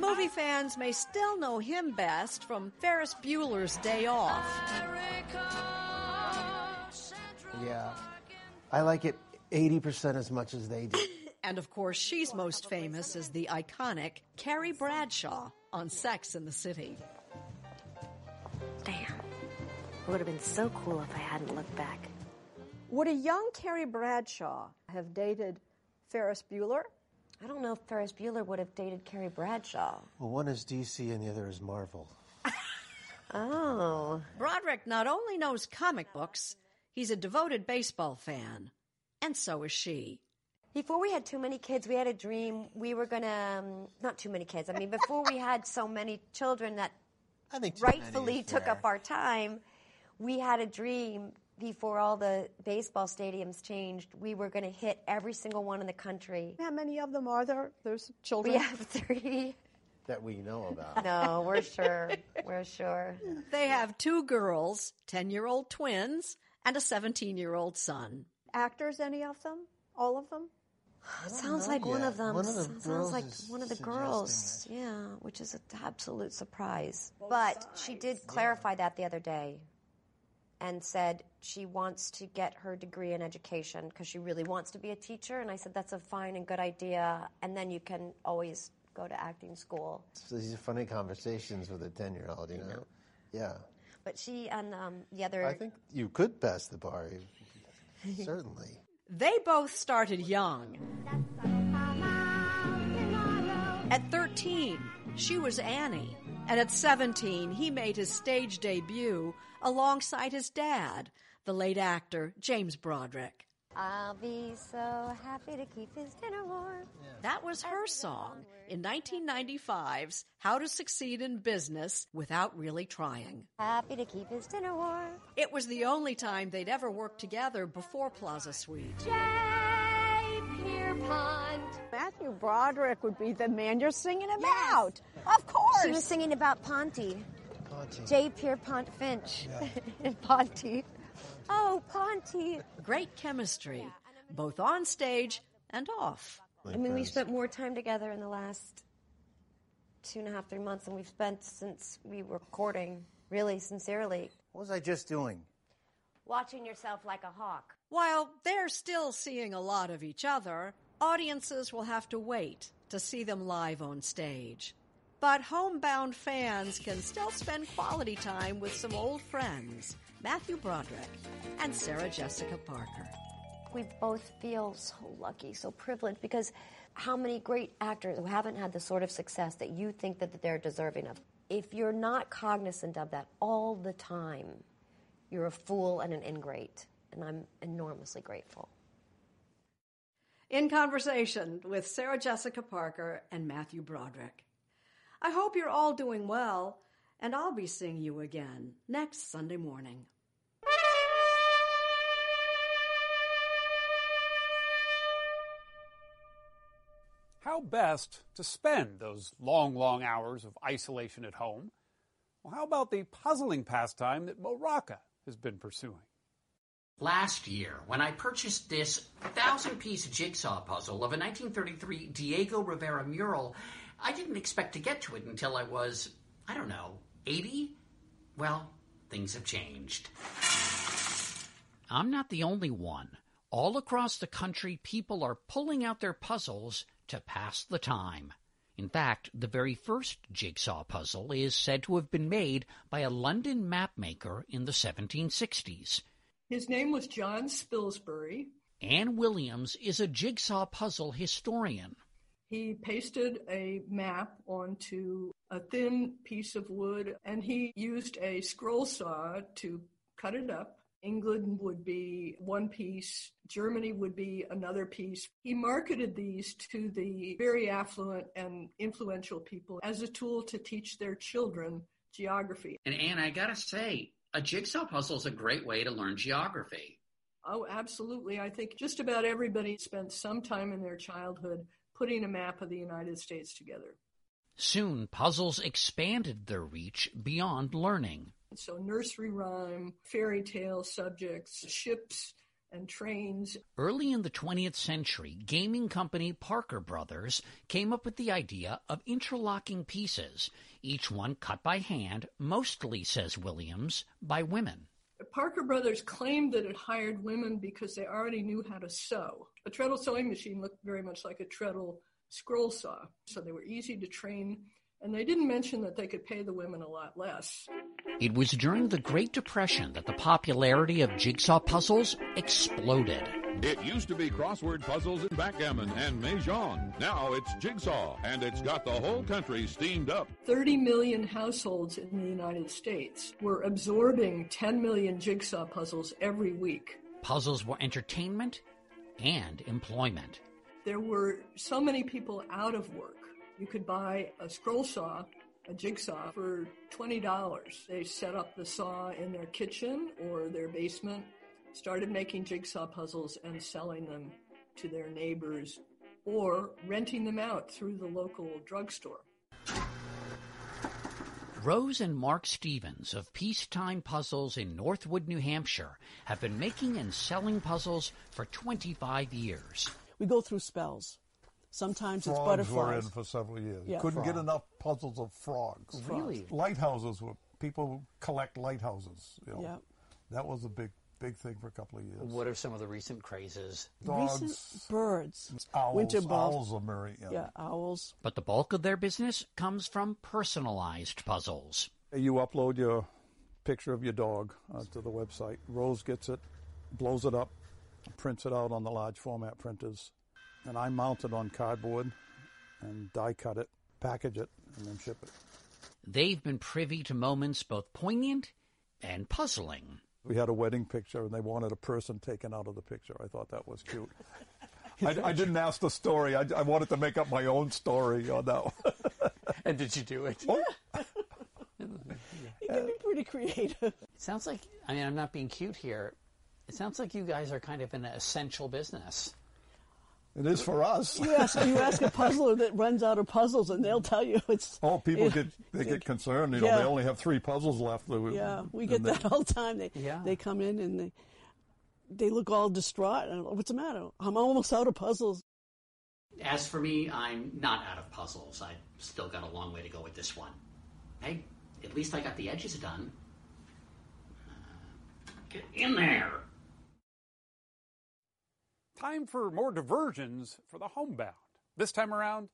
Movie fans may still know him best from Ferris Bueller's Day Off. Yeah, I like it eighty percent as much as they do. And, of course, she's most famous as the iconic Carrie Bradshaw on Sex and the City. Damn. It would have been so cool if I hadn't looked back. Would a young Carrie Bradshaw have dated Ferris Bueller? I don't know if Ferris Bueller would have dated Carrie Bradshaw. Well, one is D C and the other is Marvel. Oh. Broderick not only knows comic books, he's a devoted baseball fan. And so is she. Before we had too many kids, we had a dream we were going to... Um, not too many kids. I mean, before we had so many children that I think rightfully took up our time, we had a dream before all the baseball stadiums changed, we were going to hit every single one in the country. How many of them are there? There's children? We have three. That we know about. No, we're sure. We're sure. They have two girls, ten-year-old twins, and a seventeen-year-old son. Actors, any of them? All of them? Sounds like yet. one of them. One of the sounds girls like one of the girls. That. Yeah, which is an absolute surprise. Both but sides. She did clarify yeah. that the other day and said she wants to get her degree in education because she really wants to be a teacher. And I said, that's a fine and good idea. And then you can always go to acting school. So these are funny conversations with a ten-year-old, you know? know? Yeah. But she and um, the other... I think you could pass the bar. Certainly. They both started young. At thirteen, she was Annie. And at seventeen, he made his stage debut alongside his dad, the late actor James Broderick. I'll be so happy to keep his dinner warm. Yeah. That was her song in nineteen ninety-five's How to Succeed in Business Without Really Trying. Happy to keep his dinner warm. It was the only time they'd ever worked together before Plaza Suite. Jay Pierpont. Matthew Broderick would be the man you're singing about. Yes. Of course. She was singing about Ponty. Ponty. Jay Pierpont Finch. Yeah. Ponty. Oh, Ponty. Great chemistry, both on stage and off. I mean, we spent more time together in the last two and a half, three months than we've spent since we were courting, really, sincerely. What was I just doing? Watching yourself like a hawk. While they're still seeing a lot of each other, audiences will have to wait to see them live on stage. But homebound fans can still spend quality time with some old friends, Matthew Broderick and Sarah Jessica Parker. We both feel so lucky, so privileged, because how many great actors who haven't had the sort of success that you think that they're deserving of? If you're not cognizant of that all the time, you're a fool and an ingrate, and I'm enormously grateful. In conversation with Sarah Jessica Parker and Matthew Broderick. I hope you're all doing well, and I'll be seeing you again next Sunday morning. How best to spend those long, long hours of isolation at home? Well, how about the puzzling pastime that Mo Rocca has been pursuing? Last year, when I purchased this thousand-piece jigsaw puzzle of a nineteen thirty-three Diego Rivera mural, I didn't expect to get to it until I was, I don't know, eighty? Well, things have changed. I'm not the only one. All across the country, people are pulling out their puzzles to pass the time. In fact, the very first jigsaw puzzle is said to have been made by a London mapmaker in the seventeen sixties. His name was John Spilsbury. Ann Williams is a jigsaw puzzle historian. He pasted a map onto a thin piece of wood, and he used a scroll saw to cut it up. England would be one piece. Germany would be another piece. He marketed these to the very affluent and influential people as a tool to teach their children geography. And Ann, I gotta say, a jigsaw puzzle is a great way to learn geography. Oh, absolutely. I think just about everybody spent some time in their childhood putting a map of the United States together. Soon, puzzles expanded their reach beyond learning. So nursery rhyme, fairy tale subjects, ships and trains. Early in the twentieth century, gaming company Parker Brothers came up with the idea of interlocking pieces, each one cut by hand, mostly, says Williams, by women. Parker Brothers claimed that it hired women because they already knew how to sew. A treadle sewing machine looked very much like a treadle scroll saw, so they were easy to train, and they didn't mention that they could pay the women a lot less. It was during the Great Depression that the popularity of jigsaw puzzles exploded. It used to be crossword puzzles and backgammon and mahjong. Now it's jigsaw, and it's got the whole country steamed up. thirty million households in the United States were absorbing ten million jigsaw puzzles every week. Puzzles were entertainment and employment. There were so many people out of work. You could buy a scroll saw, a jigsaw, for twenty dollars. They set up the saw in their kitchen or their basement, started making jigsaw puzzles and selling them to their neighbors or renting them out through the local drugstore. Rose and Mark Stevens of Peacetime Puzzles in Northwood, New Hampshire, have been making and selling puzzles for twenty-five years. We go through spells. Sometimes frogs it's butterflies. Frogs were in for several years. Yeah. Couldn't Frog. get enough puzzles of frogs. Really? Lighthouses were, people collect lighthouses. You know. Yeah. That was a big, big thing for a couple of years. What are some of the recent crazes? Dogs. Recent birds. Owls. Winter balls. Owls are very in. Yeah, owls. But the bulk of their business comes from personalized puzzles. You upload your picture of your dog onto the website. Rose gets it, blows it up, prints it out on the large format printers. And I mount it on cardboard and die-cut it, package it, and then ship it. They've been privy to moments both poignant and puzzling. We had a wedding picture, and they wanted a person taken out of the picture. I thought that was cute. I, I didn't ask the story. I, I wanted to make up my own story on that one. And did you do it? Oh. It can be pretty creative. It sounds like, I mean, I'm not being cute here. It sounds like you guys are kind of an essential business. It is for us. Yes, you ask a puzzler that runs out of puzzles, and they'll tell you it's... Oh, people get they get concerned. You know, yeah. They only have three puzzles left. That we, yeah, we get they, that all the time. They yeah. they come in, and they they look all distraught. And, what's the matter? I'm almost out of puzzles. As for me, I'm not out of puzzles. I've still got a long way to go with this one. Hey, at least I got the edges done. Uh, get in there. Time for more diversions for the homebound. This time around,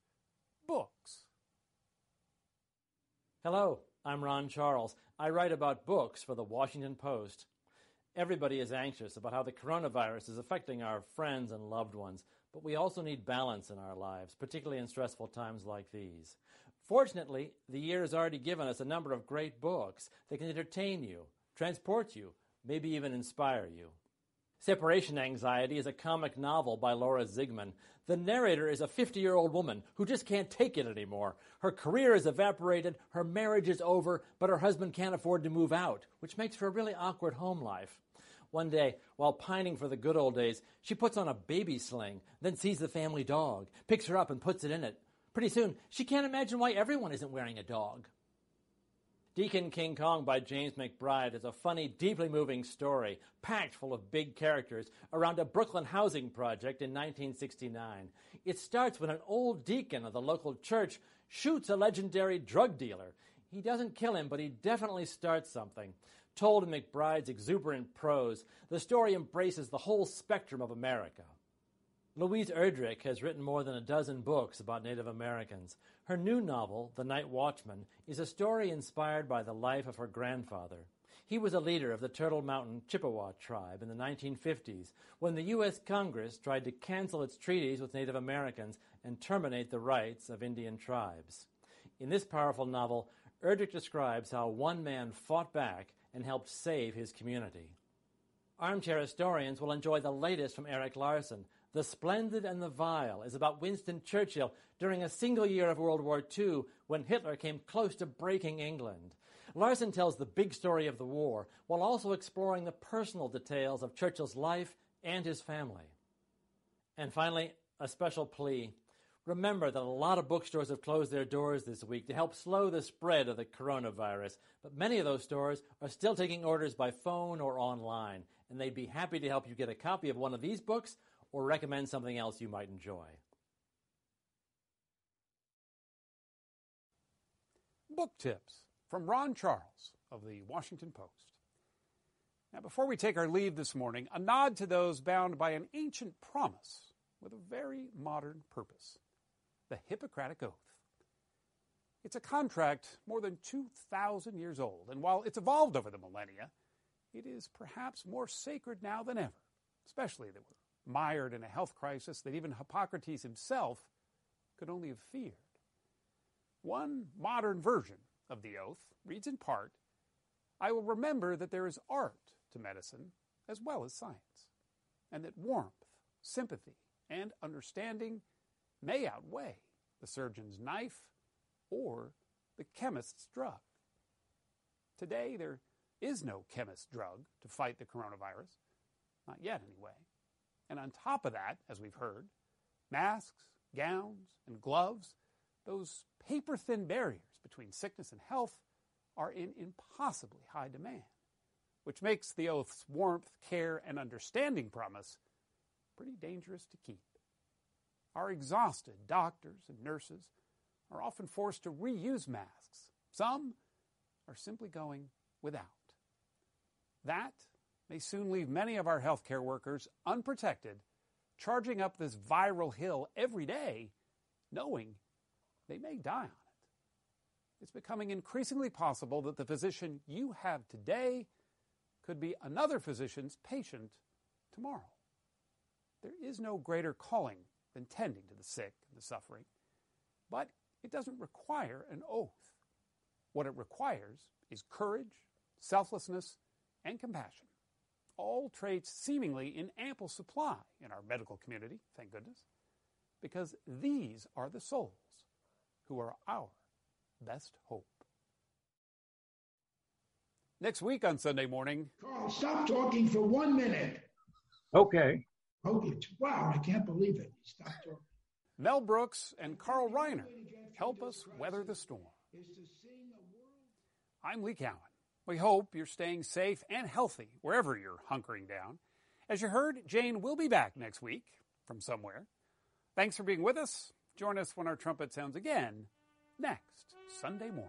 books. Hello, I'm Ron Charles. I write about books for the Washington Post. Everybody is anxious about how the coronavirus is affecting our friends and loved ones, but we also need balance in our lives, particularly in stressful times like these. Fortunately, the year has already given us a number of great books that can entertain you, transport you, maybe even inspire you. Separation Anxiety is a comic novel by Laura Zsigman. The narrator is a fifty-year-old woman who just can't take it anymore. Her career is evaporated, her marriage is over, but her husband can't afford to move out, which makes for a really awkward home life. One day, while pining for the good old days, she puts on a baby sling, then sees the family dog, picks her up and puts it in it. Pretty soon, she can't imagine why everyone isn't wearing a dog. Deacon King Kong by James McBride is a funny, deeply moving story, packed full of big characters, around a Brooklyn housing project in nineteen sixty-nine. It starts when an old deacon of the local church shoots a legendary drug dealer. He doesn't kill him, but he definitely starts something. Told in McBride's exuberant prose, the story embraces the whole spectrum of America. Louise Erdrich has written more than a dozen books about Native Americans. Her new novel, The Night Watchman, is a story inspired by the life of her grandfather. He was a leader of the Turtle Mountain Chippewa tribe in the nineteen fifties when the U S Congress tried to cancel its treaties with Native Americans and terminate the rights of Indian tribes. In this powerful novel, Erdrich describes how one man fought back and helped save his community. Armchair historians will enjoy the latest from Eric Larson. The Splendid and the Vile is about Winston Churchill during a single year of World War Two when Hitler came close to breaking England. Larson tells the big story of the war while also exploring the personal details of Churchill's life and his family. And finally, a special plea. Remember that a lot of bookstores have closed their doors this week to help slow the spread of the coronavirus, but many of those stores are still taking orders by phone or online, and they'd be happy to help you get a copy of one of these books or recommend something else you might enjoy. Book tips from Ron Charles of the Washington Post. Now, before we take our leave this morning, a nod to those bound by an ancient promise with a very modern purpose, the Hippocratic Oath. It's a contract more than two thousand years old, and while it's evolved over the millennia, it is perhaps more sacred now than ever, especially that we're mired in a health crisis that even Hippocrates himself could only have feared. One modern version of the oath reads in part, "I will remember that there is art to medicine as well as science, and that warmth, sympathy, and understanding may outweigh the surgeon's knife or the chemist's drug." Today, there is no chemist's drug to fight the coronavirus, not yet anyway. And on top of that, as we've heard, masks, gowns, and gloves, those paper-thin barriers between sickness and health, are in impossibly high demand, which makes the oath's warmth, care, and understanding promise pretty dangerous to keep. Our exhausted doctors and nurses are often forced to reuse masks. Some are simply going without. That may soon leave many of our healthcare workers unprotected, charging up this viral hill every day, knowing they may die on it. It's becoming increasingly possible that the physician you have today could be another physician's patient tomorrow. There is no greater calling than tending to the sick and the suffering, but it doesn't require an oath. What it requires is courage, selflessness, and compassion. All traits seemingly in ample supply in our medical community, thank goodness, because these are the souls who are our best hope. Next week on Sunday morning... Carl, stop talking for one minute. Okay. Okay. Wow, I can't believe it. Stop talking. Mel Brooks and Carl Reiner help us weather the storm. I'm Lee Cowan. We hope you're staying safe and healthy wherever you're hunkering down. As you heard, Jane will be back next week from somewhere. Thanks for being with us. Join us when our trumpet sounds again next Sunday morning.